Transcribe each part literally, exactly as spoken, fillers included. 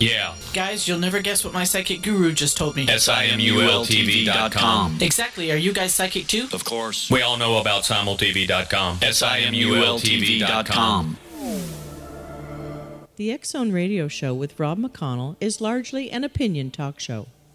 Yeah. Guys, you'll never guess what my psychic guru just told me. S I M U L T V dot com. Exactly. Are you guys psychic too? Of course. We all know about Simultv dot com. S I M U L T V dot com. The Exxon Radio Show with Rob McConnell is largely an opinion talk show.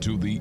To the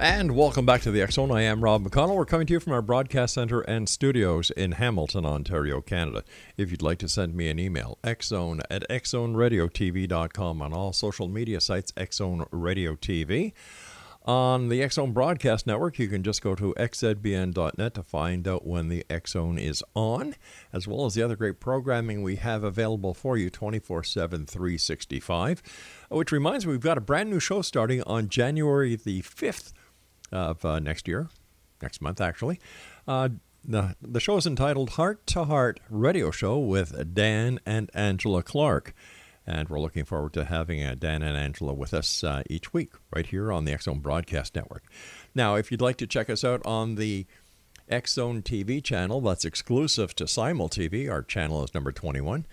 And welcome back to the X-Zone. I am Rob McConnell. We're coming to you from our broadcast center and studios in Hamilton, Ontario, Canada. If you'd like to send me an email, xzone at x zone radio t v dot com. On all social media sites, X-Zone Radio T V. On the X-Zone Broadcast Network, you can just go to x z b n dot net to find out when the X-Zone is on, as well as the other great programming we have available for you twenty-four seven, three sixty-five. Which reminds me, we've got a brand new show starting on January the fifth. Of uh, next year, next month actually. Uh, the, the show is entitled Heart to Heart Radio Show with Dan and Angela Clark. And we're looking forward to having uh, Dan and Angela with us uh, each week right here on the X-Zone Broadcast Network. Now, if you'd like to check us out on the X-Zone T V channel, that's exclusive to Simultv. Our channel is number twenty-one.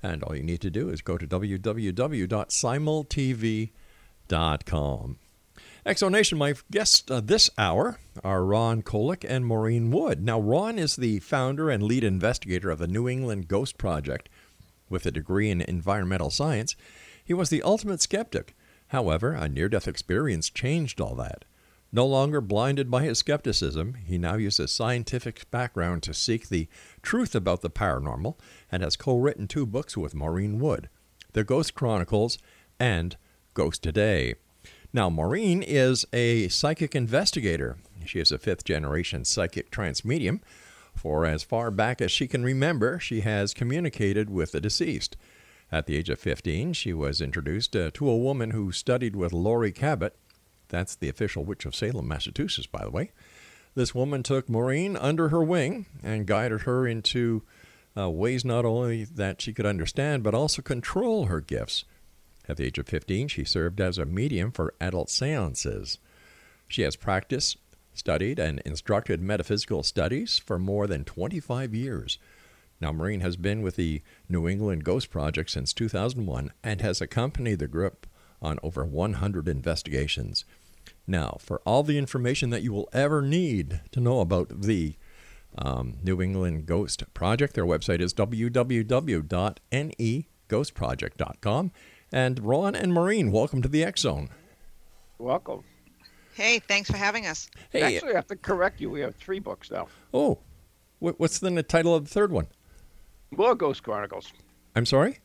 And all you need to do is go to w w w dot simul t v dot com. X-Zone Nation, my guests uh, this hour are Ron Kolek and Maureen Wood. Now, Ron is the founder and lead investigator of the New England Ghost Project with a degree in environmental science. He was the ultimate skeptic. However, a near-death experience changed all that. No longer blinded by his skepticism, he now uses scientific background to seek the truth about the paranormal and has co-written two books with Maureen Wood, The Ghost Chronicles and Ghost Today. Now, Maureen is a psychic investigator. She is a fifth-generation psychic trance medium. For as far back as she can remember, she has communicated with the deceased. At the age of fifteen, she was introduced uh, to a woman who studied with Laurie Cabot. That's the official witch of Salem, Massachusetts, by the way. This woman took Maureen under her wing and guided her into uh, ways not only that she could understand, but also control her gifts. At the age of fifteen, she served as a medium for adult seances. She has practiced, studied, and instructed metaphysical studies for more than twenty-five years. Now, Maureen has been with the New England Ghost Project since two thousand one and has accompanied the group on over one hundred investigations. Now, for all the information that you will ever need to know about the um, New England Ghost Project, their website is w w w dot n e ghost project dot com. And Ron and Maureen, welcome to the X Zone. Welcome. Hey, thanks for having us. Hey. Actually, I have to correct you. We have three books now. Oh, what's the title of the third one? More Ghost Chronicles. I'm sorry?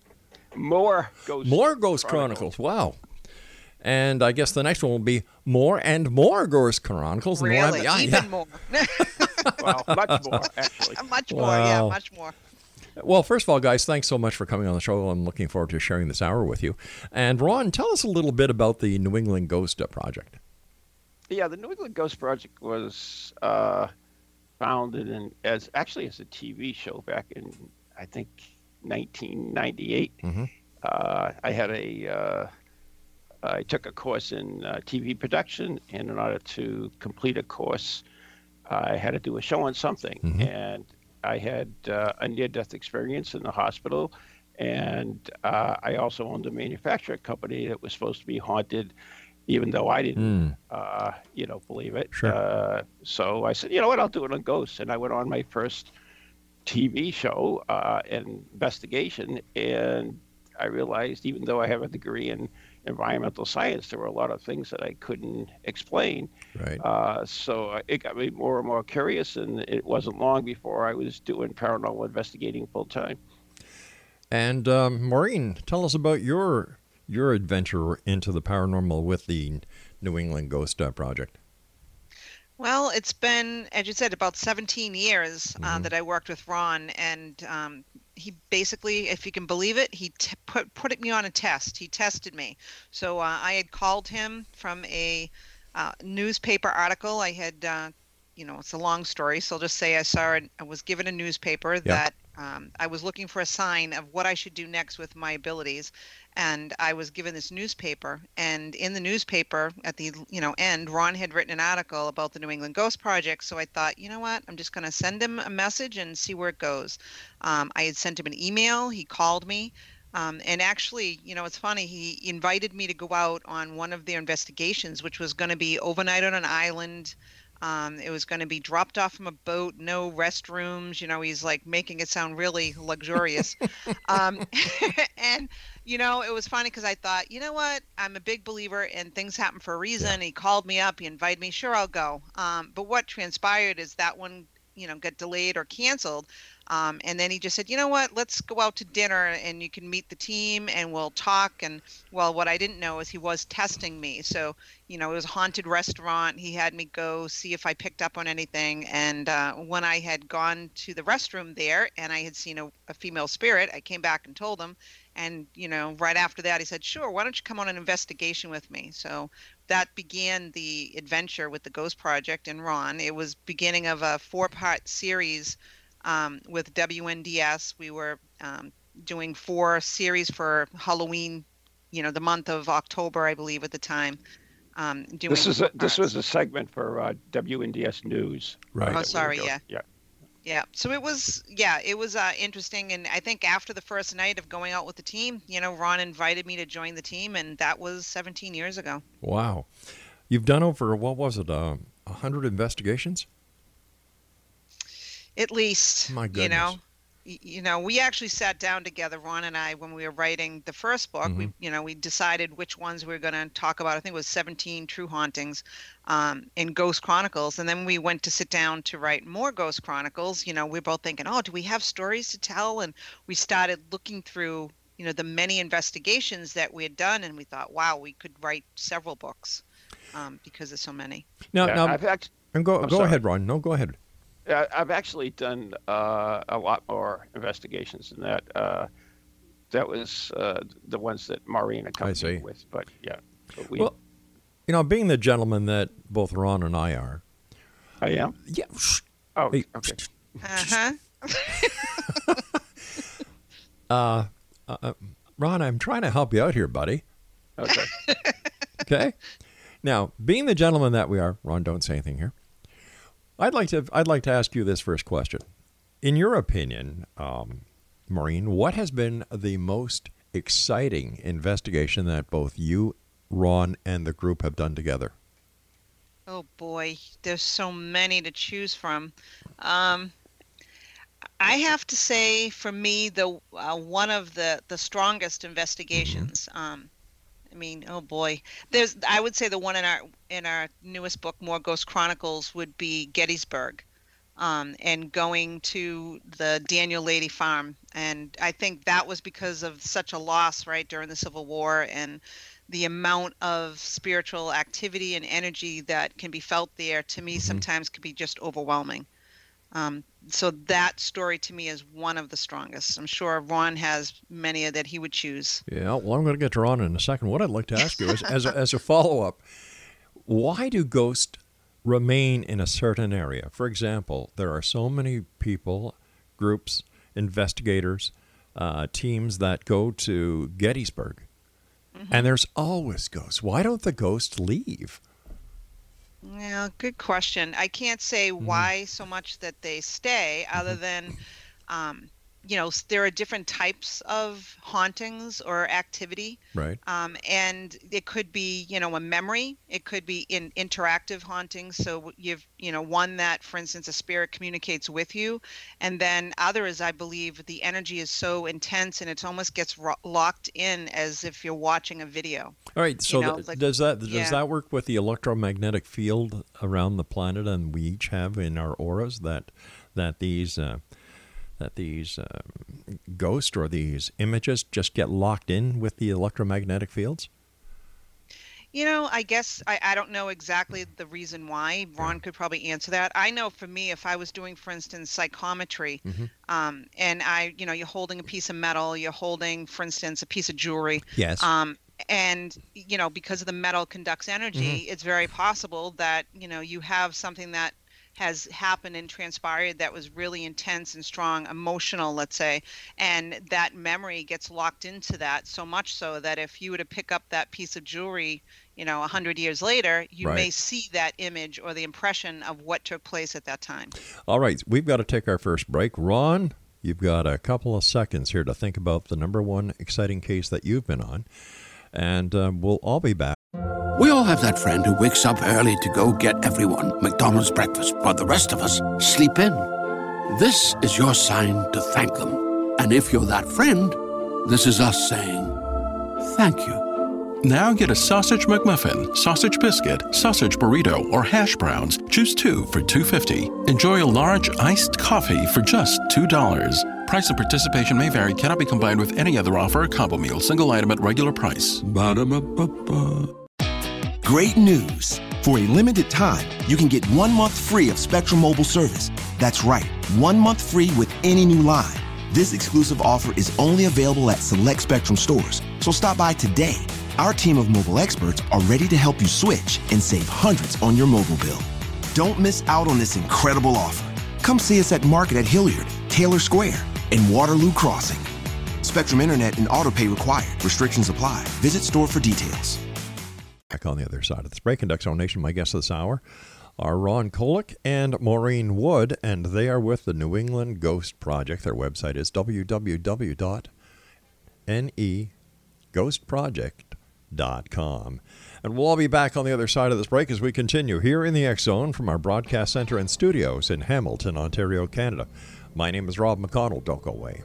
More Ghost More Ghost Chronicles. Chronicles. Wow. And I guess the next one will be More and More Ghost Chronicles. Really? And more, yeah, Even yeah. more. Well, much more, actually. Much more, wow. yeah, much more. Well, first of all, guys, thanks so much for coming on the show. I'm looking forward to sharing this hour with you. And, Ron, tell us a little bit about the New England Ghost Project. Yeah, the New England Ghost Project was uh, founded in, as actually as a T V show back in, I think, nineteen ninety-eight. Mm-hmm. Uh, I had a uh, I took a course in uh, T V production, and in order to complete a course, I had to do a show on something, mm-hmm. and I had uh, a near-death experience in the hospital, and uh, I also owned a manufacturing company that was supposed to be haunted, even though I didn't, mm. uh, you know, believe it. Sure. Uh, so I said, you know what, I'll do it on ghosts. And I went on my first T V show, uh, investigation, and I realized, even though I have a degree in environmental science, there were a lot of things that I couldn't explain. Right. Uh, so it got me more and more curious, and it wasn't long before I was doing paranormal investigating full time. And um, Maureen, tell us about your your adventure into the paranormal with the New England Ghost Project. Well, it's been, as you said, about seventeen years mm-hmm. uh, that I worked with Ron, and um, he basically, if you can believe it, he t- put put me on a test. He tested me. So uh, I had called him from a uh, newspaper article. I had, uh, you know, it's a long story, so I'll just say I saw it. I was given a newspaper yep. that um, I was looking for a sign of what I should do next with my abilities, and I was given this newspaper, and in the newspaper at the you know end, Ron had written an article about the New England Ghost Project. So I thought, you know what, I'm just going to send him a message and see where it goes. Um, I had sent him an email. He called me. Um, and actually, you know, it's funny, he invited me to go out on one of their investigations, which was going to be overnight on an island. Um, it was going to be dropped off from a boat, no restrooms. You know, he's like making it sound really luxurious. um, and, you know, it was funny because I thought, you know what, I'm a big believer in things happen for a reason. Yeah. He called me up, he invited me, sure, I'll go. Um, but what transpired is that one, you know, got delayed or canceled. Um, and then he just said, you know what, let's go out to dinner and you can meet the team and we'll talk. And well, what I didn't know is he was testing me. So, you know, it was a haunted restaurant. He had me go see if I picked up on anything. And uh, when I had gone to the restroom there and I had seen a, a female spirit, I came back and told him. And, you know, right after that, he said, sure, why don't you come on an investigation with me? So that began the adventure with the Ghost Project and Ron. It was beginning of a four-part series um, with W N D S. We were um, doing four series for Halloween, you know, the month of October, I believe, at the time. Um, doing this is a, this was a segment for uh, W N D S News. Right. Oh, sorry, we yeah. Yeah. Yeah. So it was, yeah, it was uh, interesting. And I think after the first night of going out with the team, you know, Ron invited me to join the team, and that was seventeen years ago. Wow. You've done over, what was it, um, one hundred investigations? At least. My goodness. You know, you know, we actually sat down together, Ron and I, when we were writing the first book. Mm-hmm. We, you know, we decided which ones we were going to talk about. I think it was seventeen True Hauntings um, in Ghost Chronicles. And then we went to sit down to write More Ghost Chronicles. You know, we were both thinking, oh, do we have stories to tell? And we started looking through, you know, the many investigations that we had done. And we thought, wow, we could write several books um, because there's so many. No, yeah, no, I've actually, and go, go ahead, Ron. No, go ahead. I've actually done uh, a lot more investigations than that. Uh, that was uh, the ones that Maureen accompanied me with. But yeah, but we... well, you know, being the gentleman that both Ron and I are. I am. Yeah. Oh, okay. Uh huh. uh, uh, Ron, I'm trying to help you out here, buddy. Okay. Okay. Now, being the gentleman that we are, Ron, don't say anything here. I'd like to. I'd like to ask you this first question. In your opinion, um, Maureen, what has been the most exciting investigation that both you, Ron, and the group have done together? Oh boy, there's so many to choose from. Um, I have to say, for me, the uh, one of the, the strongest investigations. Mm-hmm. Um, I mean, oh boy, there's. I would say the one in our in our newest book, More Ghost Chronicles, would be Gettysburg, um, and going to the Daniel Lady Farm, and I think that was because of such a loss, right, during the Civil War, and the amount of spiritual activity and energy that can be felt there, to me, mm-hmm. sometimes can be just overwhelming. Um, so that story to me is one of the strongest. I'm sure Ron has many that he would choose. Yeah, well, I'm going to get to Ron in a second. What I'd like to ask you is, as a, as a follow-up, why do ghosts remain in a certain area? For example, there are so many people, groups, investigators, uh, teams that go to Gettysburg. Mm-hmm. And there's always ghosts. Why don't the ghosts leave? Yeah, good question. I can't say mm-hmm. why so much that they stay, other than, um, you know, there are different types of hauntings or activity. Right. Um, and it could be, you know, a memory. It could be in interactive hauntings. So you've, you know, one that, for instance, a spirit communicates with you. And then others, I believe, the energy is so intense and it almost gets ro- locked in as if you're watching a video. All right. So you know, th- like, does that does yeah. that work with the electromagnetic field around the planet, and we each have in our auras that that these... Uh, that these um, ghosts or these images just get locked in with the electromagnetic fields? You know, I guess I, I don't know exactly the reason why. Ron yeah. could probably answer that. I know for me, if I was doing, for instance, psychometry, mm-hmm. um, and I, you know, you're holding a piece of metal, you're holding, for instance, a piece of jewelry. Yes. Um, and, you know, because of the metal conducts energy, mm-hmm. it's very possible that, you know, you have something that has happened and transpired that was really intense and strong, emotional, let's say, and that memory gets locked into that so much so that if you were to pick up that piece of jewelry, you know, one hundred years later, you right. may see that image or the impression of what took place at that time. All right, we've got to take our first break. Ron, you've got a couple of seconds here to think about the number one exciting case that you've been on, and um, we'll all be back. We all have that friend who wakes up early to go get everyone McDonald's breakfast while the rest of us sleep in. This is your sign to thank them. And if you're that friend, this is us saying thank you. Now get a sausage McMuffin, sausage biscuit, sausage burrito, or hash browns. Choose two for two dollars and fifty cents. Enjoy a large iced coffee for just two dollars. Price and participation may vary. Cannot be combined with any other offer or combo meal. Single item at regular price. Ba-da-ba-ba-ba. Great news. For a limited time, you can get one month free of Spectrum Mobile service. That's right, one month free with any new line. This exclusive offer is only available at select Spectrum stores, so stop by today. Our team of mobile experts are ready to help you switch and save hundreds on your mobile bill. Don't miss out on this incredible offer. Come see us at Market at Hilliard, Taylor Square, and Waterloo Crossing. Spectrum Internet and auto pay required. Restrictions apply. Visit store for details. Back on the other side of this break, and Exxon Nation, my guests this hour are Ron Kolek and Maureen Wood, and they are with the New England Ghost Project. Their website is w w w dot n e ghost project dot com. And we'll all be back on the other side of this break as we continue here in the Exxon from our broadcast center and studios in Hamilton, Ontario, Canada. My name is Rob McConnell. Don't go away.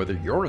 whether you're a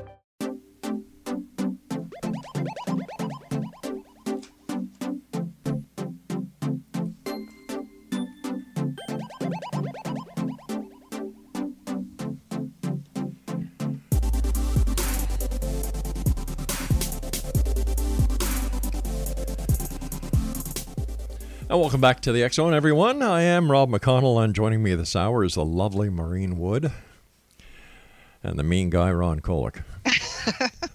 And welcome back to the X-Zone, everyone. I am Rob McConnell, and joining me this hour is the lovely Maureen Wood and the mean guy, Ron Kolek.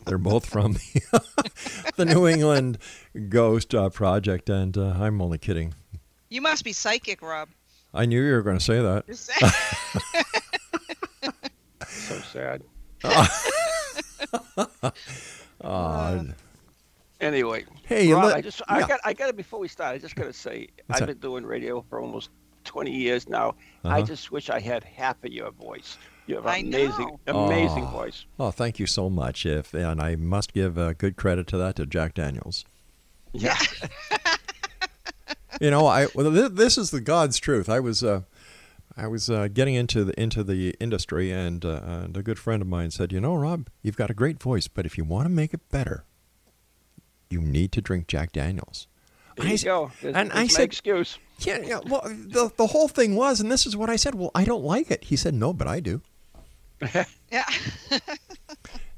They're both from the, the New England Ghost uh, Project, and uh, I'm only kidding. You must be psychic, Rob. I knew you were going to say that. So sad. Uh, uh, Anyway, hey, Ron, let, I just I yeah. got I got it before we start. I just got to say What's I've that? been doing radio for almost twenty years now. Uh-huh. I just wish I had half of your voice. You have an amazing, amazing oh. voice. Oh, thank you so much. If and I must give uh, good credit to that to Jack Daniels. Yeah. you know, I well, th- this is the God's truth. I was uh, I was uh, getting into the into the industry, and, uh, and a good friend of mine said, you know, Rob, you've got a great voice, but if you want to make it better, you need to drink Jack Daniels. There I, you go. There's, and there's I my said, excuse. Yeah, yeah. Well, the the whole thing was, and this is what I said. Well, I don't like it. He said, no, but I do. yeah.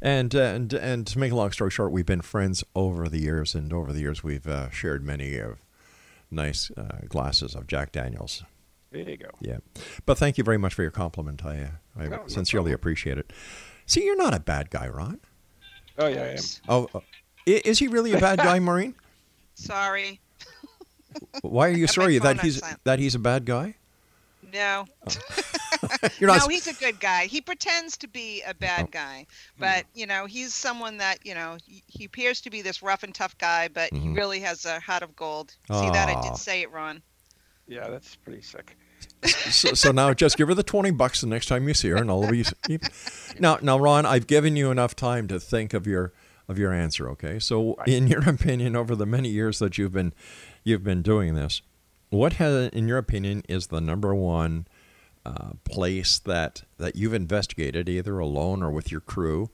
and uh, and and to make a long story short, we've been friends over the years, and over the years we've uh, shared many of uh, nice uh, glasses of Jack Daniels. There you go. Yeah, but thank you very much for your compliment. I uh, I no, sincerely no appreciate it. See, you're not a bad guy, Ron. Oh yeah, I am. Oh. Uh, Is he really a bad guy, Maureen? Sorry. Why are you sorry that he's that he's a bad guy? No. Oh. You're not... No, he's a good guy. He pretends to be a bad oh. guy, but mm. you know, he's someone that, you know, he, he appears to be this rough and tough guy, but mm. he really has a heart of gold. Oh. See that? I did say it, Ron. Yeah, that's pretty sick. so, so now just give her the twenty bucks the next time you see her, and I'll be now. Now, Ron, I've given you enough time to think of your of your answer. Okay, so right. in your opinion, over the many years that you've been you've been doing this, what has, in your opinion, is the number one uh, place that that you've investigated, either alone or with your crew,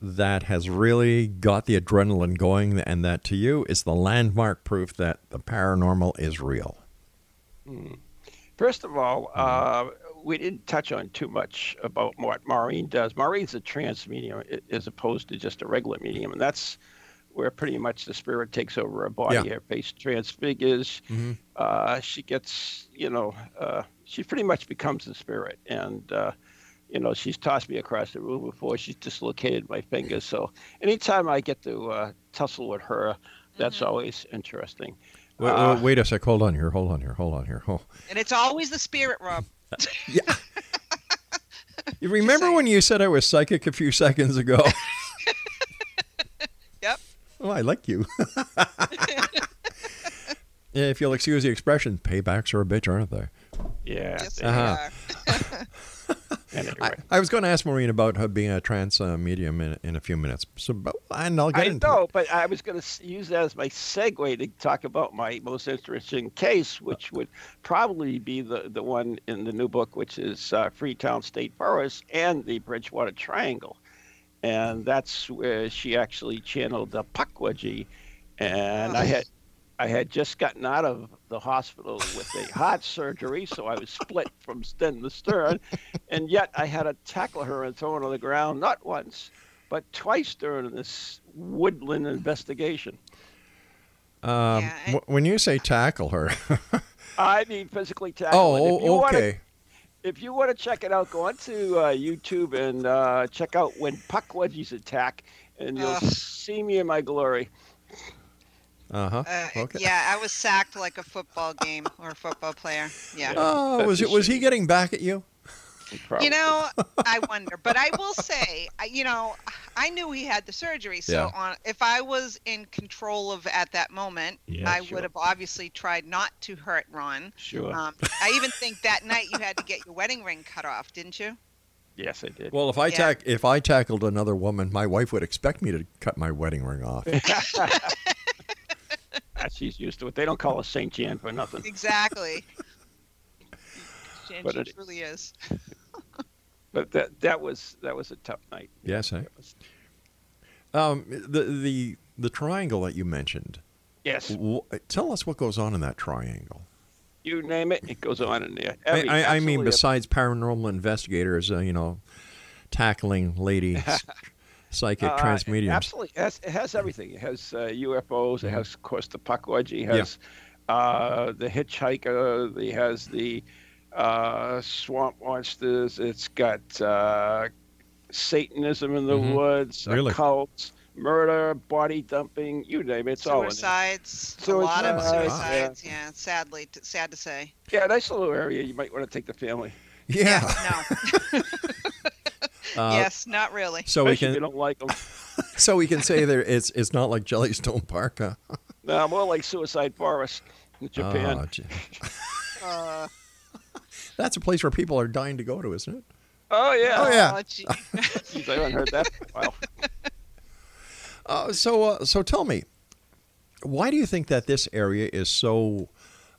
that has really got the adrenaline going, and that to you is the landmark proof that the paranormal is real? Hmm. First of all, uh, we didn't touch on too much about what Maureen does. Maureen's a trance medium as opposed to just a regular medium, and that's where pretty much the spirit takes over her body. Yeah. Her face transfigures. Mm-hmm. Uh, she gets, you know, uh, she pretty much becomes the spirit. And, uh, you know, she's tossed me across the room before. She's dislocated my fingers. So anytime I get to uh, tussle with her, that's mm-hmm. always interesting. Wait, wait, wait a sec. Hold on here. Hold on here. Hold on here. Oh. And it's always the spirit, Rob. Yeah. You remember when you said I was psychic a few seconds ago? Yep. Oh, I like you. Yeah, if you'll excuse the expression, paybacks are a bitch, aren't they? Yeah. Yes, uh-huh. they are. Anyway. I, I was going to ask Maureen about her being a trance uh, medium in, in a few minutes, so but, and I'll get I into know, it. But I was going to use that as my segue to talk about my most interesting case, which would probably be the, the one in the new book, which is uh, Freetown State Forest and the Bridgewater Triangle. And that's where she actually channeled the Pukwudgie. And oh. I had I had just gotten out of the hospital with a heart surgery, so I was split from stem to stern, and yet I had to tackle her and throw her on the ground, not once, but twice during this woodland investigation. Um, yeah, I, when you say tackle her... I mean physically tackle her. Oh, if you okay. Wanna, if you want to check it out, go on to uh, YouTube and uh, check out when Pukwudgies attack, and you'll uh, see me in my glory. Uh-huh. Uh, okay. Yeah, I was sacked like a football game or a football player. Yeah. Oh, was it? Was he getting back at you? Probably. You know, I wonder. But I will say, you know, I knew he had the surgery. So yeah. on, if I was in control of at that moment, yeah, I sure. would have obviously tried not to hurt Ron. Sure. Um, I even think that night you had to get your wedding ring cut off, didn't you? Yes, I did. Well, if I yeah. tack if I tackled another woman, my wife would expect me to cut my wedding ring off. She's used to it. They don't call us Saint Jan for nothing. Exactly. Jan it, really is. But that that was that was a tough night. Yes, I. Um, the the the triangle that you mentioned. Yes. W- tell us what goes on in that triangle. You name it, it goes on in there. Every, I, I, I mean, besides paranormal investigators, uh, you know, tackling ladies. Psychic, transmedium. Uh, absolutely. It has, it has everything. It has uh, U F Os. It has, of course, the Pukwudgie. It has yeah. uh, the hitchhiker. It has the uh, swamp monsters. It's got uh, Satanism in the mm-hmm. woods, really? Cults, murder, body dumping, you name it. It's suicides, all in there. A lot of suicides, wow. yeah, sadly, t- sad to say. Yeah, nice little area. You might want to take the family. Yeah. yeah no. Uh, yes, not really. So we can, don't like them. So we can say there it's it's not like Jellystone Park, huh? No, more like Suicide Forest in Japan. Oh, gee. uh, That's a place where people are dying to go to, isn't it? Oh yeah. Oh yeah. Oh, gee. Jeez, I haven't heard that for a while. Uh, so uh, so tell me, why do you think that this area is so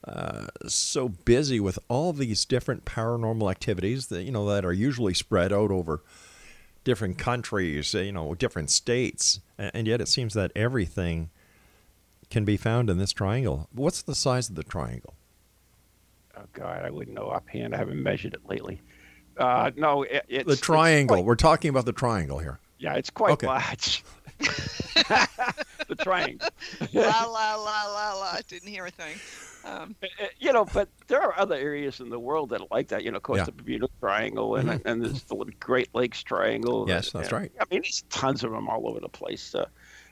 Uh, so busy with all these different paranormal activities that, you know, that are usually spread out over different countries, you know, different states, and yet it seems that everything can be found in this triangle? What's the size of the triangle? Oh God, I wouldn't know offhand. I haven't measured it lately. Uh, no, it, it's the triangle. It's quite, we're talking about the triangle here. Yeah, it's quite okay. large. The triangle. La la la la la. Didn't hear a thing. Um, you know, but there are other areas in the world that are like that. You know, of course, yeah. the Bermuda Triangle and mm-hmm. and there's the Great Lakes Triangle. Yes, and, that's right. I mean, there's tons of them all over the place. Uh,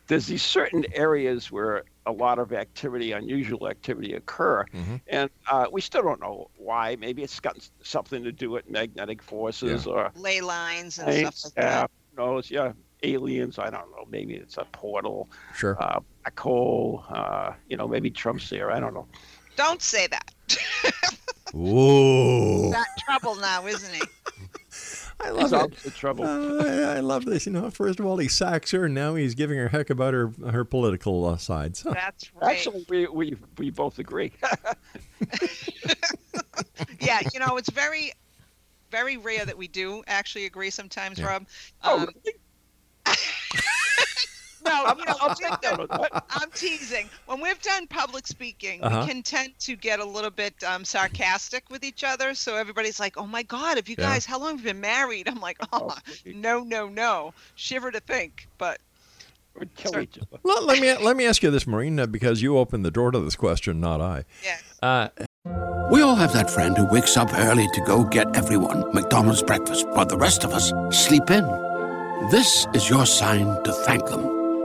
there's these certain areas where a lot of activity, unusual activity occur. Mm-hmm. And uh, we still don't know why. Maybe it's got something to do with magnetic forces yeah. or ley lines and things, stuff like that. Uh, who knows? Yeah. Aliens, I don't know. Maybe it's a portal. Sure. Uh, black hole. Uh, you know, maybe Trump's there. I don't know. Don't say that. Ooh. Got trouble now, isn't he? I love it. The trouble. Uh, I, I love this. You know, first of all, he sacks her, and now he's giving her heck about her her political uh, side. So. That's right. Actually, we we we both agree. Yeah, you know, it's very, very rare that we do actually agree sometimes, yeah. Rob. Um, oh, really? No, I'm, you know, I'm, teasing. I'm teasing. When we've done public speaking, uh-huh. we can tend to get a little bit um, sarcastic with each other. So everybody's like, oh, my God, have you yeah. guys, how long have you been married? I'm like, oh, oh no, no, no. Shiver to think. But we'd kill so, each other. Let, let, me, let me ask you this, Maureen, because you opened the door to this question, not I. Yes. Uh, we all have that friend who wakes up early to go get everyone McDonald's breakfast, but the rest of us sleep in. This is your sign to thank them.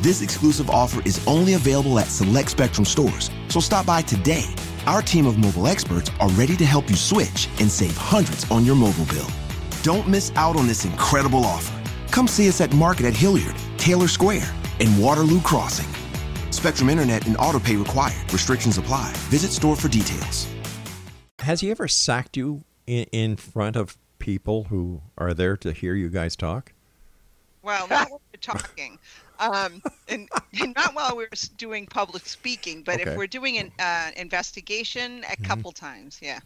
This exclusive offer is only available at select Spectrum stores, so stop by today. Our team of mobile experts are ready to help you switch and save hundreds on your mobile bill. Don't miss out on this incredible offer. Come see us at Market at Hilliard, Taylor Square, and Waterloo Crossing. Spectrum Internet and auto pay required. Restrictions apply. Visit store for details. Has he ever sacked you in, in front of people who are there to hear you guys talk? Well, not while we're talking, um, and, and not while we're doing public speaking, but okay. if we're doing an uh, investigation, a mm-hmm. couple times, yeah.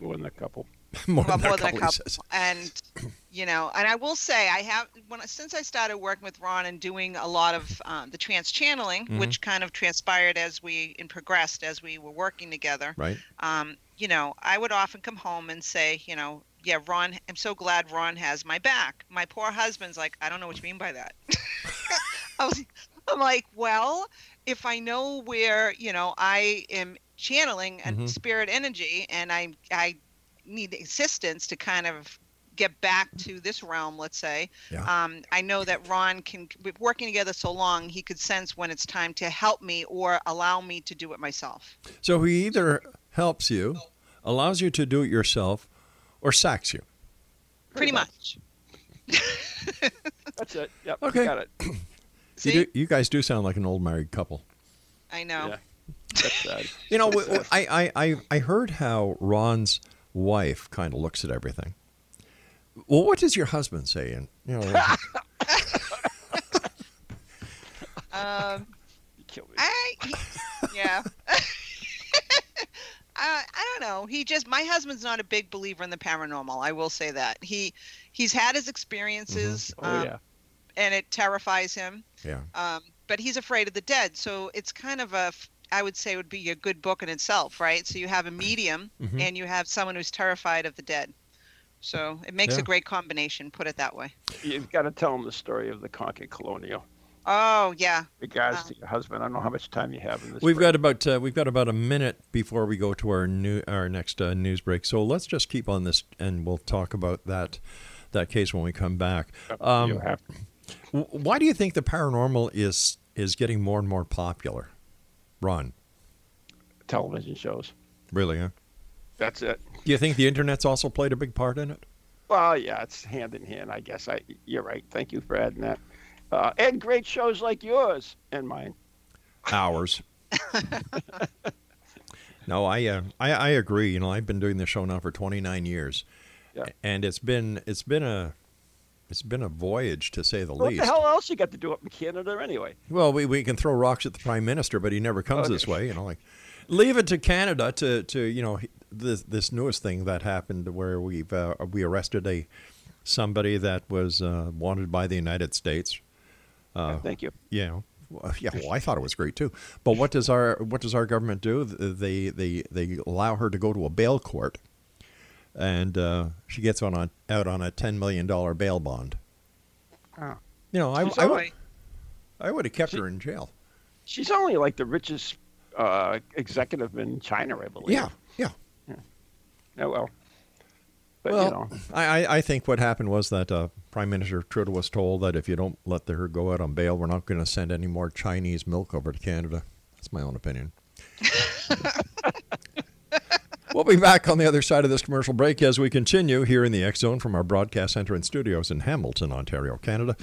More than a couple. more well, than, more a, than couple, a couple. And, you know, and I will say, I have, when since I started working with Ron and doing a lot of um, the trans channeling, mm-hmm. which kind of transpired as we and progressed as we were working together. Right. Um, you know, I would often come home and say, you know, yeah, Ron, I'm so glad Ron has my back. My poor husband's like, I don't know what you mean by that. I was, I'm like, well, if I know where, you know, I am channeling a mm-hmm. spirit energy and I, I need assistance to kind of get back to this realm, let's say. Yeah. Um, I know that Ron can, working together so long, he could sense when it's time to help me or allow me to do it myself. So he either helps you, allows you to do it yourself, or sacks you. Pretty, Pretty much. much. That's it. Yep. Okay. Got it. See? You, do, you guys do sound like an old married couple. I know. Yeah. That's sad. You know, w- w- I, I, I heard how Ron's wife kind of looks at everything. Well, what does your husband say? And you know, um, you killed me. I, he, yeah. Uh, I don't know. He just, my husband's not a big believer in the paranormal. I will say that he, he's had his experiences, mm-hmm. oh, um, yeah. and it terrifies him. Yeah. Um, but he's afraid of the dead. So it's kind of a, I would say would be a good book in itself, right? So you have a medium mm-hmm. and you have someone who's terrified of the dead. So it makes yeah. a great combination, put it that way. You've got to tell him the story of the Concord Colonial. Oh yeah. Regards uh, to your husband. I don't know how much time you have in this. We've break. got about uh, we've got about a minute before we go to our new our next uh, news break. So let's just keep on this, and we'll talk about that that case when we come back. Um, you have to. Why do you think the paranormal is is getting more and more popular, Ron? Television shows. Really? Huh? That's it. Do you think the internet's also played a big part in it? Well, yeah, it's hand in hand, I guess. I you're right. Thank you for adding that. Uh, and great shows like yours and mine. Ours. No, I, uh, I I agree. You know, I've been doing this show now for twenty-nine years, yeah. and it's been it's been a it's been a voyage to say the well, least. What the hell else you got to do up in Canada anyway? Well, we, we can throw rocks at the Prime Minister, but he never comes okay. this way. You know, like leave it to Canada to to you know this this newest thing that happened where we've uh, we arrested a somebody that was uh, wanted by the United States. Uh, Thank you. Yeah, you know, Yeah, well, I thought it was great too. But what does our what does our government do? They they they allow her to go to a bail court, and uh, she gets on a, out on a ten million dollar bail bond. Oh. You know, I, I, would, I would have kept she, her in jail. She's only like the richest uh, executive in China, I believe. Yeah, yeah. yeah. Oh, well. But, well, you know. I, I think what happened was that uh, Prime Minister Trudeau was told that if you don't let the, her go out on bail, we're not going to send any more Chinese milk over to Canada. That's my own opinion. We'll be back on the other side of this commercial break as we continue here in the X Zone from our broadcast center and studios in Hamilton, Ontario, Canada.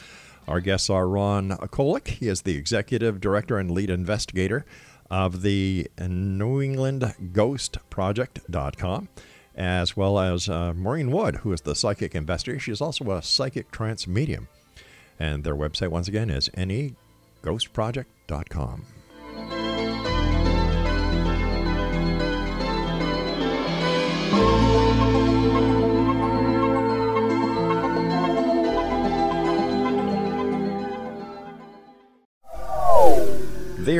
Our guests are Ron Kolek. He is the executive director and lead investigator of the New England Ghost Project dot com, as well as uh, Maureen Wood, who is the psychic investigator. She is also a psychic trance medium. And their website, once again, is n e ghost project dot com. They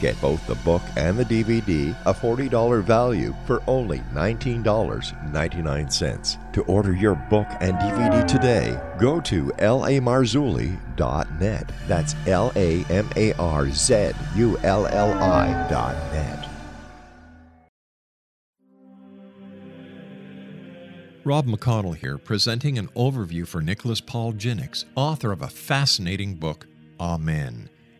Get both the book and the D V D, a forty dollars value, for only nineteen dollars and ninety-nine cents. To order your book and D V D today, go to l a marzulli dot net. That's L A M A R Z U L L I dot net. Rob McConnell here, presenting an overview for Nicholas Paul Jennings, author of a fascinating book, Amen.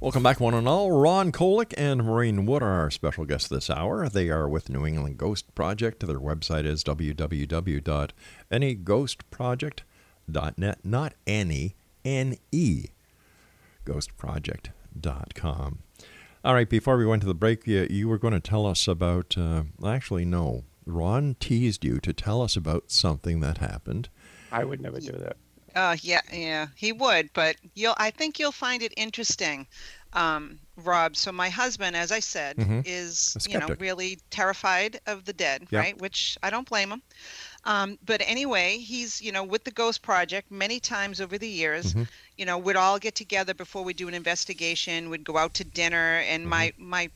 Welcome back, one and all. Ron Kolek and Maureen Wood are our special guests this hour. They are with New England Ghost Project. Their website is w w w dot n e ghost project dot net. Not any, N E, ghost project dot com. All right, before we went to the break, you, you were going to tell us about, uh, actually, no. Ron teased you to tell us about something that happened. I would never do that. Uh, yeah, yeah, he would, but you'll. I think you'll find it interesting, um, Rob. So my husband, as I said, mm-hmm. is you know really terrified of the dead, yeah. right? Which I don't blame him. Um, but anyway, he's you know with the Ghost Project many times over the years. Mm-hmm. You know, we'd all get together before we do an investigation. We'd go out to dinner, and mm-hmm. my my.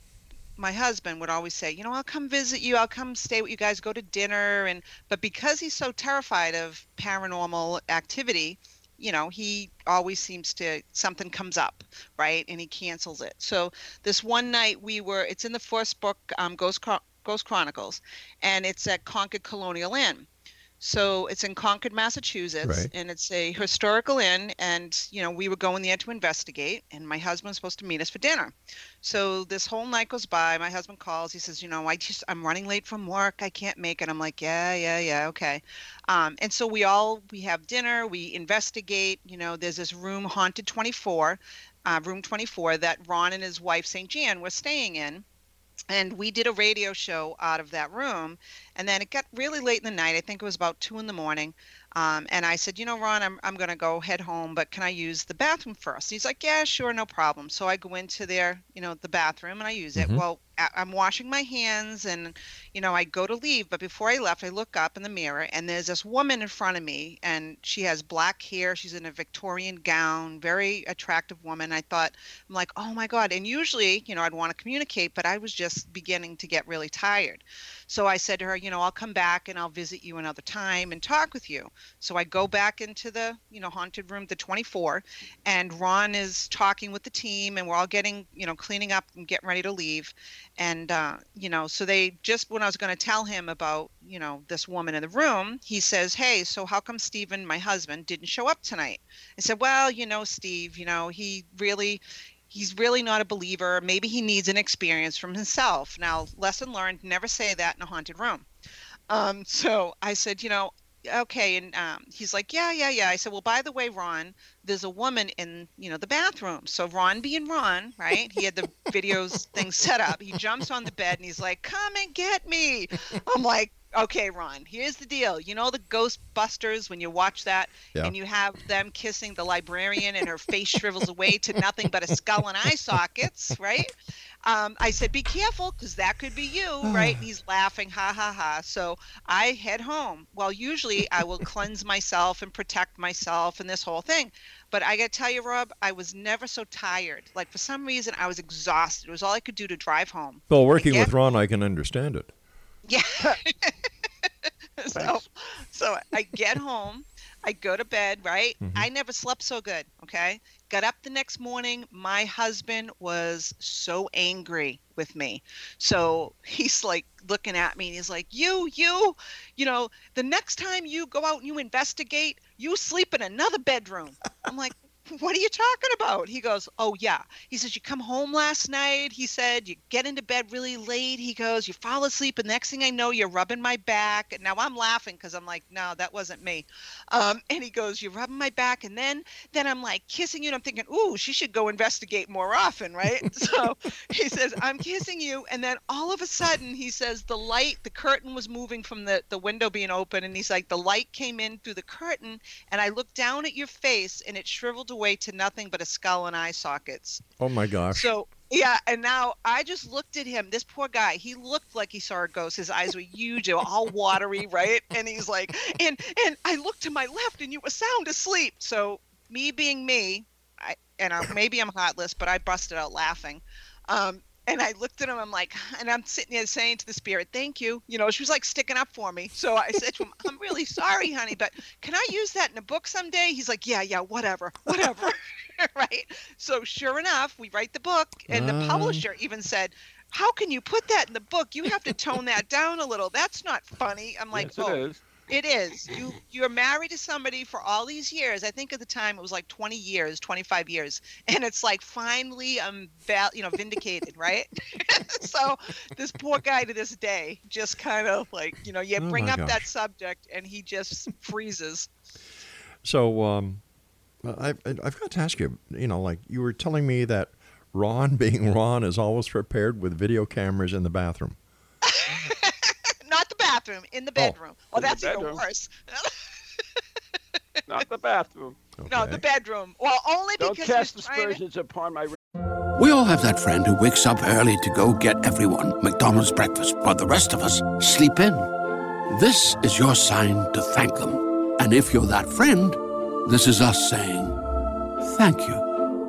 my husband would always say, you know, I'll come visit you. I'll come stay with you guys, go to dinner. And, but because he's so terrified of paranormal activity, you know, he always seems to, something comes up, right? And he cancels it. So this one night we were, it's in the first book, um, Ghost, Ghost Chronicles, and it's at Concord Colonial Inn. So it's in Concord, Massachusetts, right. And it's a historical inn. And, you know, we were going there to investigate, and my husband's supposed to meet us for dinner. So this whole night goes by. My husband calls. He says, you know, I just, I'm running late from work. I can't make it. I'm like, yeah, yeah, yeah. Okay. Um, and so we all, we have dinner, we investigate, you know, there's this room haunted twenty-four, uh, room twenty-four that Ron and his wife, Saint Jan, were staying in. And we did a radio show out of that room. And then it got really late in the night. I think it was about two in the morning. Um, and I said, you know, Ron, I'm I'm going to go head home, but can I use the bathroom first? And he's like, yeah, sure, no problem. So I go into their, you know, the bathroom, and I use it. Mm-hmm. Well, I'm washing my hands, and, you know, I go to leave. But before I left, I look up in the mirror, and there's this woman in front of me, and she has black hair. She's in a Victorian gown, very attractive woman. I thought, I'm like, oh, my God. And usually, you know, I'd want to communicate, but I was just beginning to get really tired. So I said to her, you know, I'll come back and I'll visit you another time and talk with you. So I go back into the, you know, haunted room, the twenty-four, and Ron is talking with the team, and we're all getting, you know, cleaning up and getting ready to leave. And, uh, you know, so they just, when I was going to tell him about, you know, this woman in the room, he says, hey, so how come Steven, my husband, didn't show up tonight? I said, well, you know, Steve, you know, he really... he's really not a believer. Maybe he needs an experience from himself. Now, lesson learned, never say that in a haunted room. Um, so I said, you know, okay. And um, he's like, yeah, yeah, yeah. I said, well, by the way, Ron, there's a woman in, you know, the bathroom. So Ron being Ron, right? He had the videos thing set up. He jumps on the bed and he's like, come and get me. I'm like, okay, Ron, here's the deal. You know the Ghostbusters, when you watch that, yeah. And you have them kissing the librarian and her face shrivels away to nothing but a skull and eye sockets, right? Um, I said, be careful, because that could be you, right? And he's laughing, ha, ha, ha. So I head home. Well, usually I will cleanse myself and protect myself and this whole thing. But I got to tell you, Rob, I was never so tired. Like, for some reason, I was exhausted. It was all I could do to drive home. Well, working with Ron, I can understand it. Yeah. so, so I get home, I go to bed, right? Mm-hmm. I never slept so good, okay? Got up the next morning. My husband was so angry with me. So he's like looking at me and he's like, you, you, you know, the next time you go out and you investigate, you sleep in another bedroom. I'm like, what are you talking about? He goes, oh, yeah. He says, you come home last night. He said, you get into bed really late. He goes, you fall asleep. And next thing I know, you're rubbing my back. And now I'm laughing because I'm like, no, that wasn't me. Um, and he goes, you're rubbing my back. And then then I'm like kissing you. And I'm thinking, ooh, she should go investigate more often, right? So he says, I'm kissing you. And then all of a sudden, he says, the light, the curtain was moving from the, the window being open. And he's like, the light came in through the curtain. And I looked down at your face and it shriveled away. Way to nothing but a skull and eye sockets. Oh my gosh. So yeah, and now I just looked at him. This poor guy, he looked like he saw a ghost. His eyes were huge, they were all watery, right? And he's like, and and I looked to my left and you were sound asleep. So me being me, I and I, maybe I'm heartless, but I busted out laughing. Um And I looked at him, I'm like, and I'm sitting there saying to the spirit, thank you. You know, she was like sticking up for me. So I said to him, I'm really sorry, honey, but can I use that in a book someday? He's like, yeah, yeah, whatever, whatever, right? So sure enough, we write the book, and the publisher even said, how can you put that in the book? You have to tone that down a little. That's not funny. I'm like, yes, oh. It is. It is. You, you're married to somebody for all these years. I think at the time it was like twenty years, twenty-five years. And it's like finally I'm, val- you know, vindicated, right? So this poor guy to this day just kind of like, you know, you bring oh up gosh. that subject and he just freezes. So um, I, I've got to ask you, you know, like you were telling me that Ron being Ron is always prepared with video cameras in the bathroom. Bathroom, in the bedroom. Oh, oh that's bedroom. even worse. Not the bathroom. Okay. No, the bedroom. Well, only Don't because cast aspersions to... upon my. We all have that friend who wakes up early to go get everyone McDonald's breakfast, while the rest of us sleep in. This is your sign to thank them, and if you're that friend, this is us saying thank you.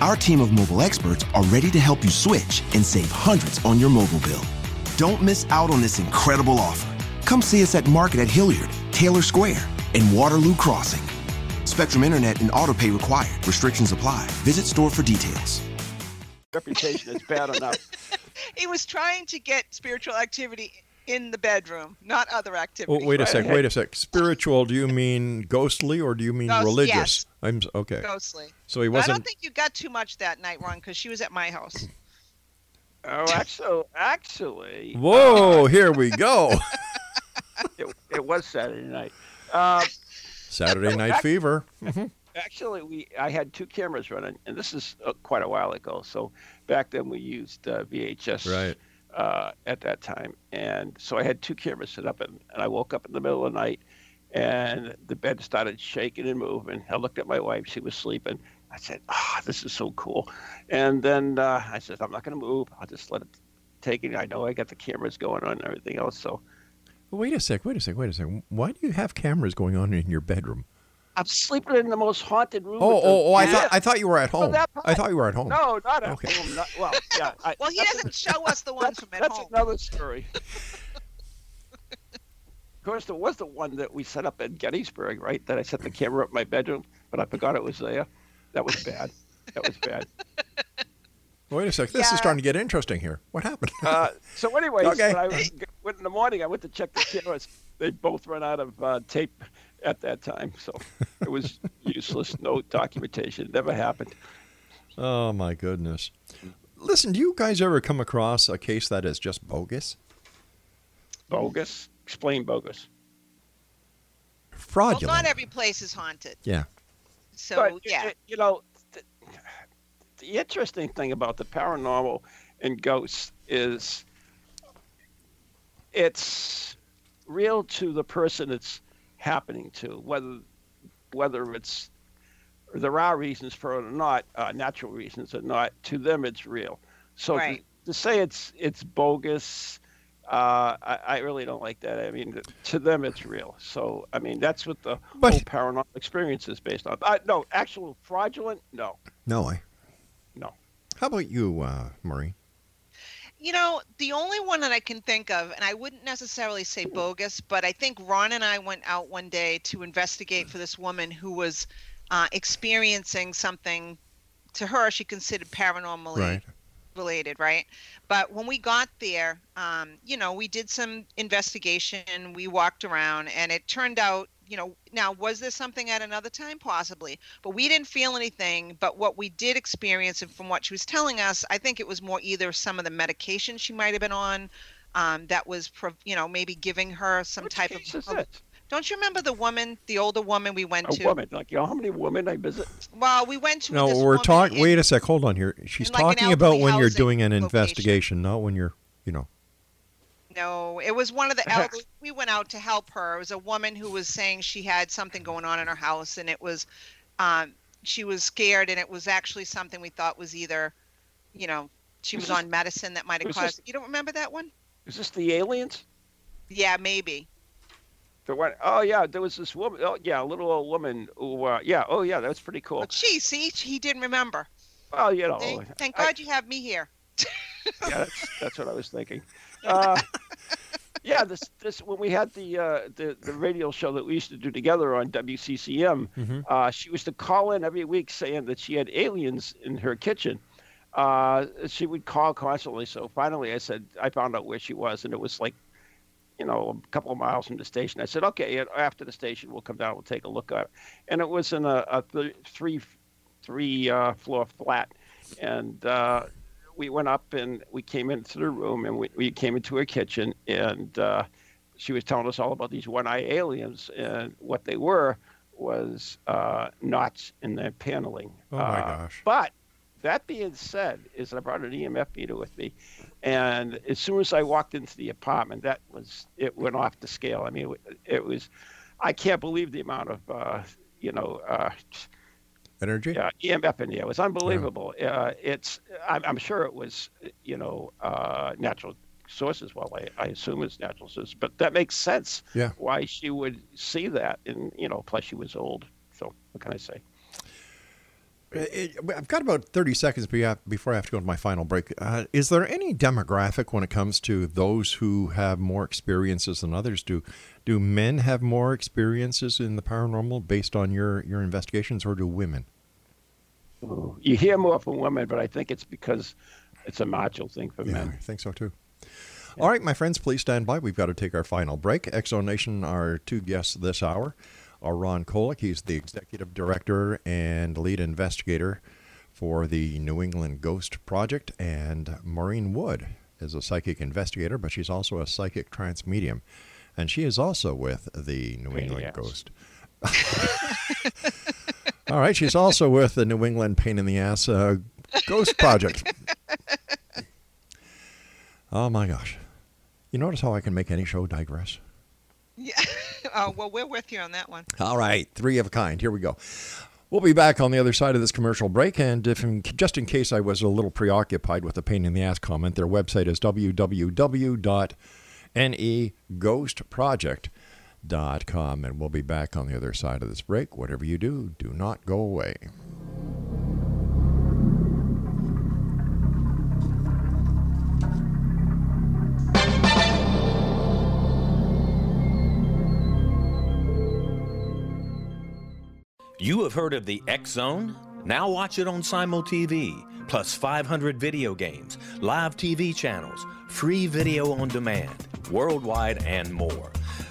Our team of mobile experts are ready to help you switch and save hundreds on your mobile bill. Don't miss out on this incredible offer. Come see us at Market at Hilliard, Taylor Square, and Waterloo Crossing. Spectrum Internet and auto pay required. Restrictions apply. Visit store for details. Reputation is bad enough. He was trying to get spiritual activity in the bedroom, not other activity. Oh, wait a right? sec, wait a sec. Spiritual, do you mean ghostly or do you mean Ghost, religious? Yes. I'm okay. Ghostly. So he wasn't. I don't think you got too much that night, Ron, because she was at my house. Oh, actually, actually. Whoa! Here we go. it, it was Saturday night. Um, Saturday Night actually, Fever. Mm-hmm. Actually, we I had two cameras running, and this is uh, quite a while ago. So back then we used uh, V H S right. uh, at that time, and so I had two cameras set up, and, and I woke up in the middle of the night, and the bed started shaking and moving. I looked at my wife; she was sleeping. I said, "Ah, oh, this is so cool," and then uh, I said, "I'm not going to move. I'll just let it take it. I know I got the cameras going on and everything else." So, wait a sec, wait a sec, wait a sec. Why do you have cameras going on in your bedroom? I'm sleeping in the most haunted room. Oh, oh, oh I thought I thought you were at home. Oh, I thought you were at home. No, not at okay. home. Not, well, yeah. I, well, he doesn't show us the ones from at that's home. That's another story. Of course, there was the one that we set up in Gettysburg, right? That I set the camera up in my bedroom, but I forgot it was there. That was bad. That was bad. Wait a sec. This yeah. is starting to get interesting here. What happened? uh, so anyways, okay. when I was, when in the morning, I went to check the cameras. They both ran out of uh, tape at that time. So it was useless. No documentation. It never happened. Oh, my goodness. Listen, do you guys ever come across a case that is just bogus? Bogus? Explain bogus. Fraudulent. Well, not every place is haunted. Yeah. So, but, yeah. You, you know, the, the interesting thing about the paranormal and ghosts is it's real to the person it's happening to, whether whether it's there are reasons for it or not, uh, natural reasons or not. To them, it's real. So right. to, to say it's it's bogus, uh, I, I really don't like that. I mean, to them, it's real. So, I mean, that's what the but, whole paranormal experience is based on. Uh, no, actual fraudulent, no. No, I. No. How about you, uh, Maureen? You know, the only one that I can think of, and I wouldn't necessarily say bogus, but I think Ron and I went out one day to investigate for this woman who was uh, experiencing something to her she considered paranormally right. related, right? But when we got there, um, you know, we did some investigation, we walked around, and it turned out, you know, now was there something at another time? Possibly, but we didn't feel anything. But what we did experience, and from what she was telling us, I think it was more either some of the medication she might have been on um, that was, you know, maybe giving her some what type case of. Is it? Don't you remember the woman, the older woman we went a to? A woman, like, you know, how many women I visit? Well, we went to. No, this we're talking. Wait a sec. Hold on here. She's like talking about when you're doing an location. investigation, not when you're, you know. No, it was one of the elders. We went out to help her. It was a woman who was saying she had something going on in her house, and it was, um, she was scared, and it was actually something we thought was either, you know, she was, was this, on medicine that might have caused. This, you don't remember that one? Is this the aliens? Yeah, maybe. The one, oh yeah, there was this woman. Oh yeah, a little old woman. Who, uh, yeah, oh yeah, that's pretty cool. Gee, see, he didn't remember. Well, you know. Thank, thank God I, you have me here. Yeah, that's, that's what I was thinking. Uh, yeah, this this when we had the, uh, the the radio show that we used to do together on W C C M, mm-hmm. uh, she used to call in every week saying that she had aliens in her kitchen. Uh, she would call constantly. So finally, I said I found out where she was, and it was like, you know, a couple of miles from the station. I said, okay, after the station, we'll come down, we'll take a look at it. And it was in a, a th- three three uh, floor flat, and. Uh, We went up and we came into the room and we, we came into her kitchen, and uh, she was telling us all about these one-eyed aliens, and what they were was uh, knots in their paneling. Oh, my uh, gosh. But that being said is I brought an E M F meter with me, and as soon as I walked into the apartment, that was it went off the scale. I mean, it, it was – I can't believe the amount of, uh, you know, uh, energy? Yeah, E M F in the air. It was unbelievable. Yeah. Uh, it's, I'm, I'm sure it was, you know, uh, natural sources. Well, I, I assume it's natural sources, but that makes sense. Yeah. Why she would see that, and you know, plus she was old. So what can I say? It, I've got about thirty seconds before I have to go to my final break. Uh, is there any demographic when it comes to those who have more experiences than others do? Do men have more experiences in the paranormal based on your, your investigations, or do women? Ooh, you hear more from women, but I think it's because it's a macho thing for yeah, men. I think so too. Yeah. All right, my friends, please stand by. We've got to take our final break. Exo Nation, our two guests this hour are Ron Kolek. He's the executive director and lead investigator for the New England Ghost Project, and Maureen Wood is a psychic investigator, but she's also a psychic trance medium, and she is also with the New Pain England Ghost. All right, she's also with the New England Pain in the Ass uh, Ghost Project. Oh my gosh! You notice how I can make any show digress? Yeah. Uh, well, we're with you on that one. All right. Three of a kind. Here we go. We'll be back on the other side of this commercial break. And if, just in case I was a little preoccupied with the pain in the ass comment, their website is w w w dot n e ghost project dot com. And we'll be back on the other side of this break. Whatever you do, do not go away. You have heard of the X Zone? Now watch it on Simultv, plus five hundred video games, live T V channels, free video on demand, worldwide, and more.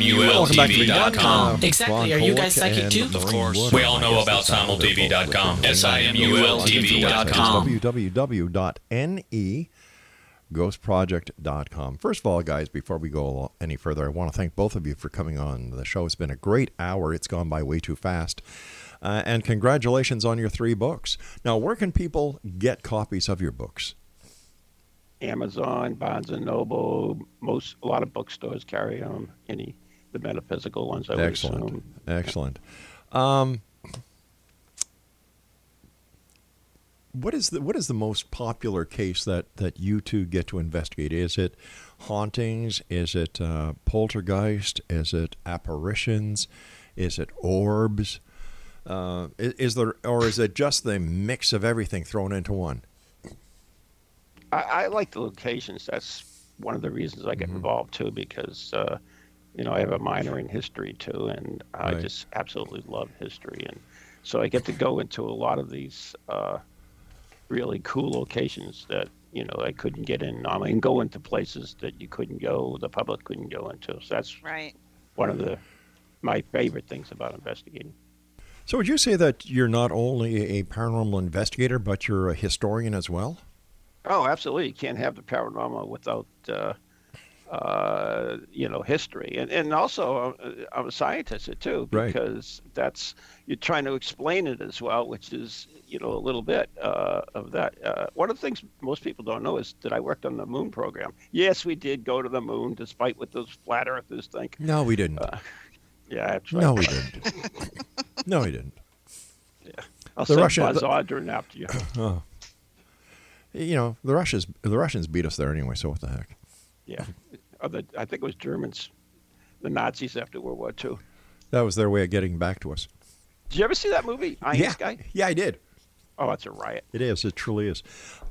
U L T V dot com. Exactly. Are you guys psychic too? Of course. We all know about Simultv dot com. S I M U L T V dot com. w w w dot n e ghost project dot com. First of all, guys, before we go any further, I want to thank both of you for coming on the show. It's been a great hour. It's gone by way too fast. Uh, and congratulations on your three books. Now, where can people get copies of your books? Amazon, Barnes and Noble, most a lot of bookstores carry them. Any the metaphysical ones, I would Excellent. assume. Excellent. Um, what is the what is the most popular case that, that you two get to investigate? Is it hauntings? Is it uh, poltergeist? Is it apparitions? Is it orbs? Uh, is, is there or is it just the mix of everything thrown into one? I, I like the locations. That's one of the reasons I get mm-hmm. involved too, because uh, you know I have a minor in history too, and I right. just absolutely love history, and so I get to go into a lot of these uh, really cool locations that you know I couldn't get in, I mean, go into places that you couldn't go, the public couldn't go into. So that's right. one of the my favorite things about investigating. So would you say that you're not only a paranormal investigator, but you're a historian as well? Oh, absolutely. You can't have the paranormal without, uh, uh, you know, history. And and also, uh, I'm a scientist, too, because right. that's, you're trying to explain it as well, which is, you know, a little bit uh, of that. Uh, one of the things most people don't know is that I worked on the moon program. Yes, we did go to the moon, despite what those flat earthers think. No, we didn't. Uh, yeah, that's right. No, we didn't. no, we didn't. Yeah. I'll the send Russian, Buzz the... Aldrin after you. Oh. You know, the Russians the Russians beat us there anyway, so what the heck? Yeah. The, I think it was Germans, the Nazis after World War Two. That was their way of getting back to us. Did you ever see that movie, Iron yeah. Sky? Yeah, I did. Oh, it's a riot. It is. It truly is.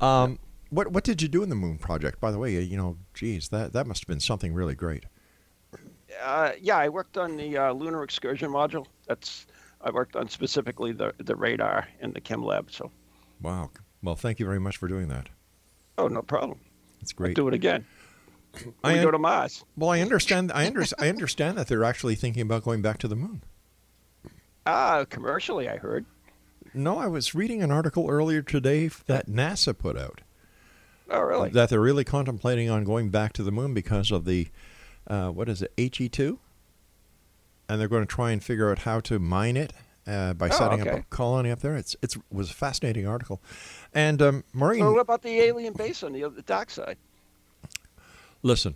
Um, what what did you do in the Moon Project? By the way, you know, geez, that, that must have been something really great. Uh, yeah, I worked on the uh, lunar excursion module. That's I worked on specifically the, the radar and the chem lab. So. Wow. Well, thank you very much for doing that. Oh, no problem. That's great. I'll do it again. When I un- we go to Mars. Well, I understand. I, under- I understand that they're actually thinking about going back to the moon. Ah, uh, commercially, I heard. No, I was reading an article earlier today that NASA put out. Oh, really? That they're really contemplating on going back to the moon because of the, uh, what is it, H E two? And they're going to try and figure out how to mine it. Uh, by oh, setting okay. up a colony up there. It's it's it was a fascinating article. And um, Maureen... So what about the alien base on the, the dark side? Listen,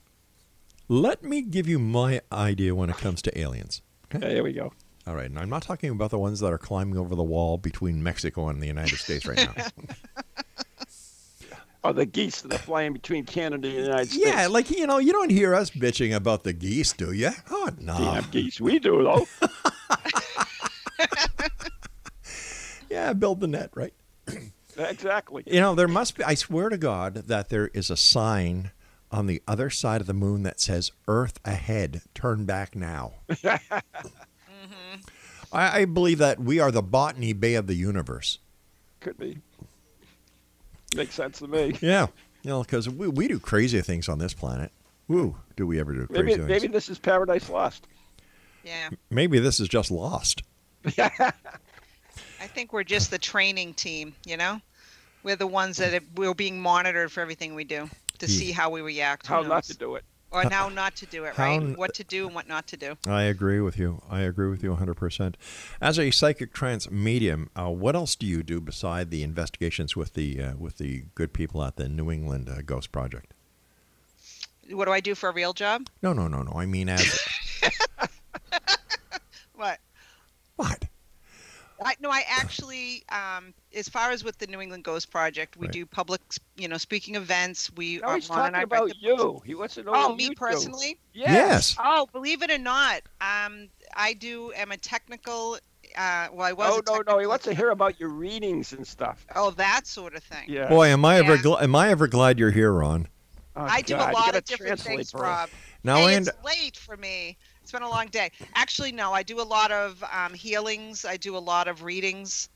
let me give you my idea when it comes to aliens. Okay, there we go. All right, and I'm not talking about the ones that are climbing over the wall between Mexico and the United States right now. Or the geese that are flying between Canada and the United States. Yeah, like, you know, you don't hear us bitching about the geese, do you? Oh, no. Damn geese, we do, though. Yeah, build the net, right? Exactly. You know, there must be, I swear to God, that there is a sign on the other side of the moon that says, Earth ahead, turn back now. mm-hmm. I, I believe that we are the Botany Bay of the universe. Could be. Makes sense to me. Yeah, you know, because we, we do crazy things on this planet. Woo, do we ever do crazy maybe, things. Maybe this is Paradise Lost. Yeah. Maybe this is just Lost. I think we're just the training team, you know? We're the ones that have, we're being monitored for everything we do to yeah. see how we react. How not to do it. Or how not to do it, how right? N- what to do and what not to do. I agree with you. I agree with you one hundred percent. As a psychic trance medium, uh, what else do you do beside the investigations with the uh, with the good people at the New England uh, Ghost Project? What do I do for a real job? No, no, no, no. I mean as... What? What? I, no, I actually, um, as far as with the New England Ghost Project, we right. do public, you know, speaking events. We no, are he's talking I about the, you. He wants to know. Oh, me personally? Yes. yes. Oh, believe it or not, um, I do am a technical. Uh, well, I was. Oh no, no, no, he wants to hear about your readings and stuff. Oh, that sort of thing. Yeah. Boy, am I yeah. ever gl- am I ever glad you're here, Ron? Oh, I God. do a lot of different things, Rob. Now hey, I end- it's late for me. It's been a long day. Actually, no, I do a lot of um, healings. I do a lot of readings.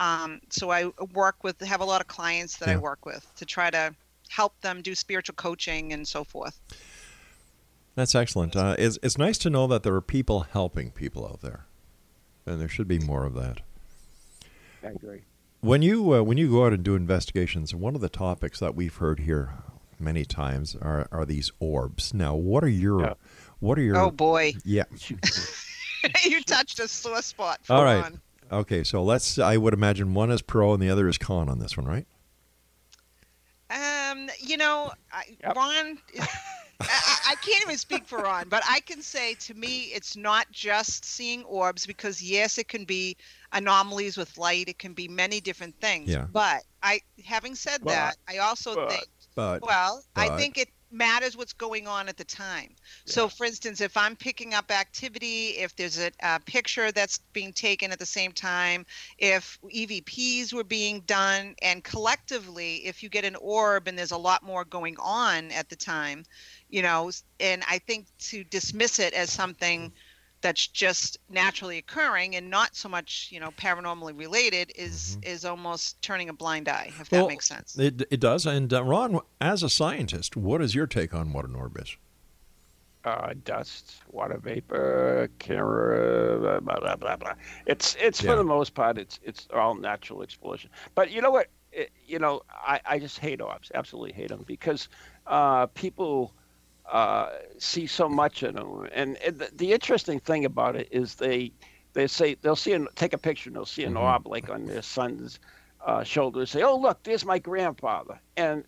Um, so I work with, have a lot of clients that yeah. I work with to try to help them do spiritual coaching and so forth. That's excellent. Uh, it's, it's nice to know that there are people helping people out there. And there should be more of that. I agree. When you, uh, when you go out and do investigations, one of the topics that we've heard here many times are, are these orbs. Now, what are your... Yeah. What are your... Oh, boy. Yeah. You touched a sore spot. For All right. Ron. Okay, so let's... I would imagine one is pro and the other is con on this one, right? Um. you know, I, yep. Ron, is, I, I can't even speak for Ron, but I can say to me, it's not just seeing orbs, because yes, it can be anomalies with light. It can be many different things. Yeah. But I, having said but, that, I also but, think, but, well, but. I think it matters what's going on at the time. Yeah. So, for instance, if I'm picking up activity, if there's a, a picture that's being taken at the same time, if E V Ps were being done, and collectively, if you get an orb and there's a lot more going on at the time, you know, and I think to dismiss it as something that's just naturally occurring and not so much, you know, paranormally related is mm-hmm. is almost turning a blind eye, if well, that makes sense. It it does. And uh, Ron, as a scientist, what is your take on what an orb is? Uh, dust, water vapor, camera, blah blah blah blah. It's it's yeah. for the most part, it's it's all natural explosion. But you know what? It, you know, I, I just hate orbs. Absolutely hate them, because uh, people. Uh, see so much in them, and, and the, the interesting thing about it is they they say they'll see and take a picture and they'll see an mm-hmm. orb like on their son's uh, shoulder and say, "Oh, look, there's my grandfather." And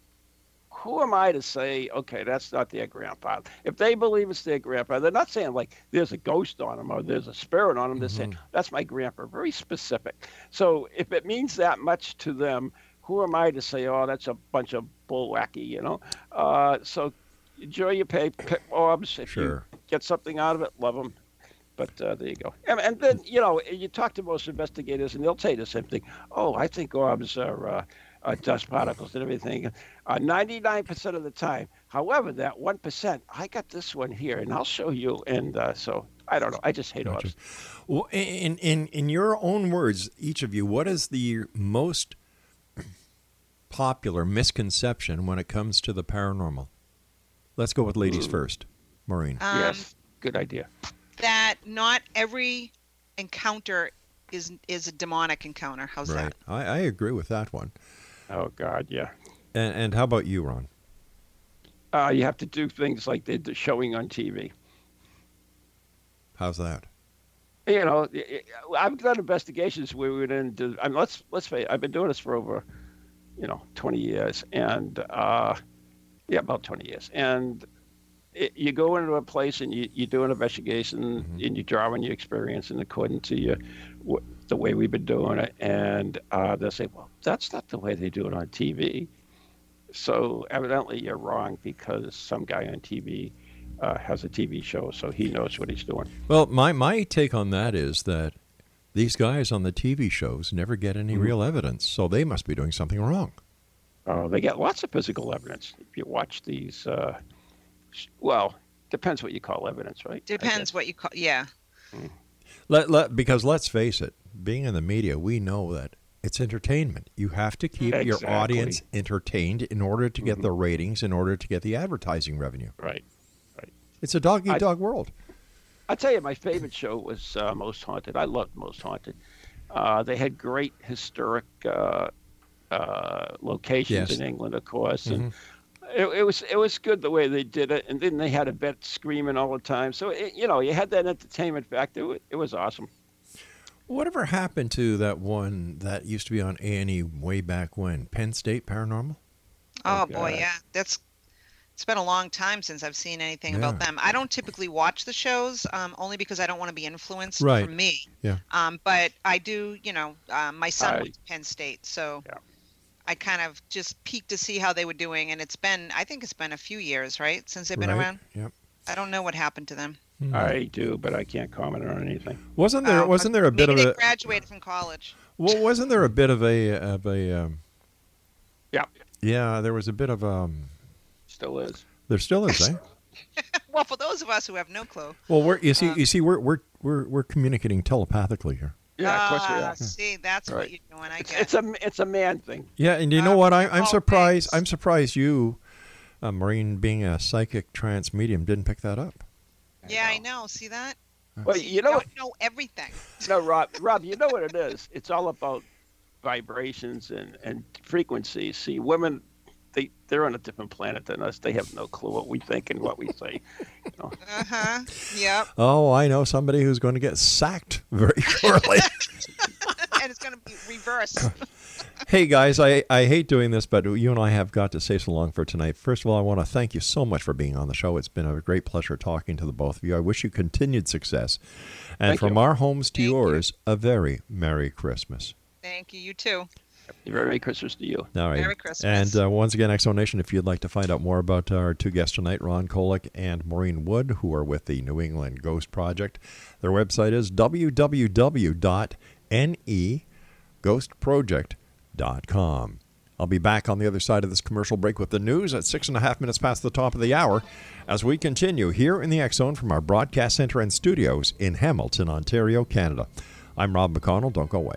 who am I to say, okay, that's not their grandfather? If they believe it's their grandfather, they're not saying like there's a ghost on him or there's a spirit on him. Mm-hmm. They're saying that's my grandpa. Very specific. So if it means that much to them, who am I to say, oh, that's a bunch of bullwacky, you know? Uh, so. Enjoy your pay, pick orbs. If sure. you get something out of it, love them. But uh, there you go. And, and then, you know, you talk to most investigators, and they'll say the same thing. Oh, I think orbs are, uh, are dust particles and everything. Uh, ninety-nine percent of the time. However, that one percent, I got this one here, and I'll show you. And uh, so, I don't know. I just hate gotcha. orbs. Well, in, in, in your own words, each of you, what is the most popular misconception when it comes to the paranormal? Let's go with ladies first. Maureen. Um, yes, good idea. That not every encounter is is a demonic encounter. How's right. that? I, I agree with that one. Oh, God, yeah. And, and how about you, Ron? Uh, you have to do things like they're showing on T V. How's that? You know, I've done investigations where we didn't do, I mean, let's, let's face it, I've been doing this for over, you know, twenty years, and... Uh, Yeah, about twenty years. And it, you go into a place and you, you do an investigation mm-hmm. and you draw on your experience and according to your, w- the way we've been doing it. And uh, they'll say, well, that's not the way they do it on T V. So evidently you're wrong because some guy on T V uh, has a T V show, so he knows what he's doing. Well, my, my take on that is that these guys on the T V shows never get any mm-hmm. real evidence, so they must be doing something wrong. Oh, they get lots of physical evidence. If you watch these, uh, well, depends what you call evidence, right? Depends what you call, yeah. Mm. Let, let, because let's face it, being in the media, we know that it's entertainment. You have to keep exactly. your audience entertained in order to get mm-hmm. the ratings, in order to get the advertising revenue. Right, right. It's a dog-eat-dog world. I tell you, my favorite show was uh, Most Haunted. I loved Most Haunted. Uh, they had great historic uh Uh, locations yes. in England, of course, and mm-hmm. it, it was it was good the way they did it. And then they had a vet screaming all the time, so it, you know you had that entertainment factor. It, it was awesome. Whatever happened to that one that used to be on A and E way back when? Penn State Paranormal. Oh, oh boy, yeah, that's it's been a long time since I've seen anything yeah. about them. I don't typically watch the shows um, only because I don't want to be influenced right. from me. Yeah. Um, but I do, you know, uh, my son I, went to Penn State, so. Yeah. I kind of just peeked to see how they were doing, and it's been, I think it's been a few years, right, since they've been right. around? Yep. I don't know what happened to them. Mm. I do, but I can't comment on anything. Wasn't there, um, wasn't there a bit of a... Maybe they graduated from college. Well, wasn't there a bit of a... Of a um, yeah. Yeah, there was a bit of a... Um, still is. There still is, eh? Well, for those of us who have no clue. Well, we're, you see, um, you see we're, we're, we're, we're communicating telepathically here. Yeah, of course we are. Uh, see, that's right. what you're doing. I it's, guess. it's a it's a man thing. Yeah, and you know um, what? I, I'm oh, surprised. Thanks. I'm surprised you, uh, Maureen, being a psychic trance medium, didn't pick that up. Yeah, I know. I know. See that? Well, see, you know, don't know everything. No, Rob, Rob, you know what it is. It's all about vibrations and and frequencies. See, women. They, they're on a different planet than us. They have no clue what we think and what we say. You know? Uh-huh. Yep. Oh, I know somebody who's going to get sacked very shortly. And it's going to be reversed. Hey, guys, I, I hate doing this, but you and I have got to say so long for tonight. First of all, I want to thank you so much for being on the show. It's been a great pleasure talking to the both of you. I wish you continued success. And thank from you. Our homes to thank yours, you. A very Merry Christmas. Thank you. You too. Merry Christmas to you. All right. Merry Christmas. And uh, once again, X O Nation, if you'd like to find out more about our two guests tonight, Ron Kolek and Maureen Wood, who are with the New England Ghost Project, their website is w w w dot n e ghost project dot com. I'll be back on the other side of this commercial break with the news at six and a half minutes past the top of the hour as we continue here in the X Zone from our broadcast center and studios in Hamilton, Ontario, Canada. I'm Rob McConnell. Don't go away.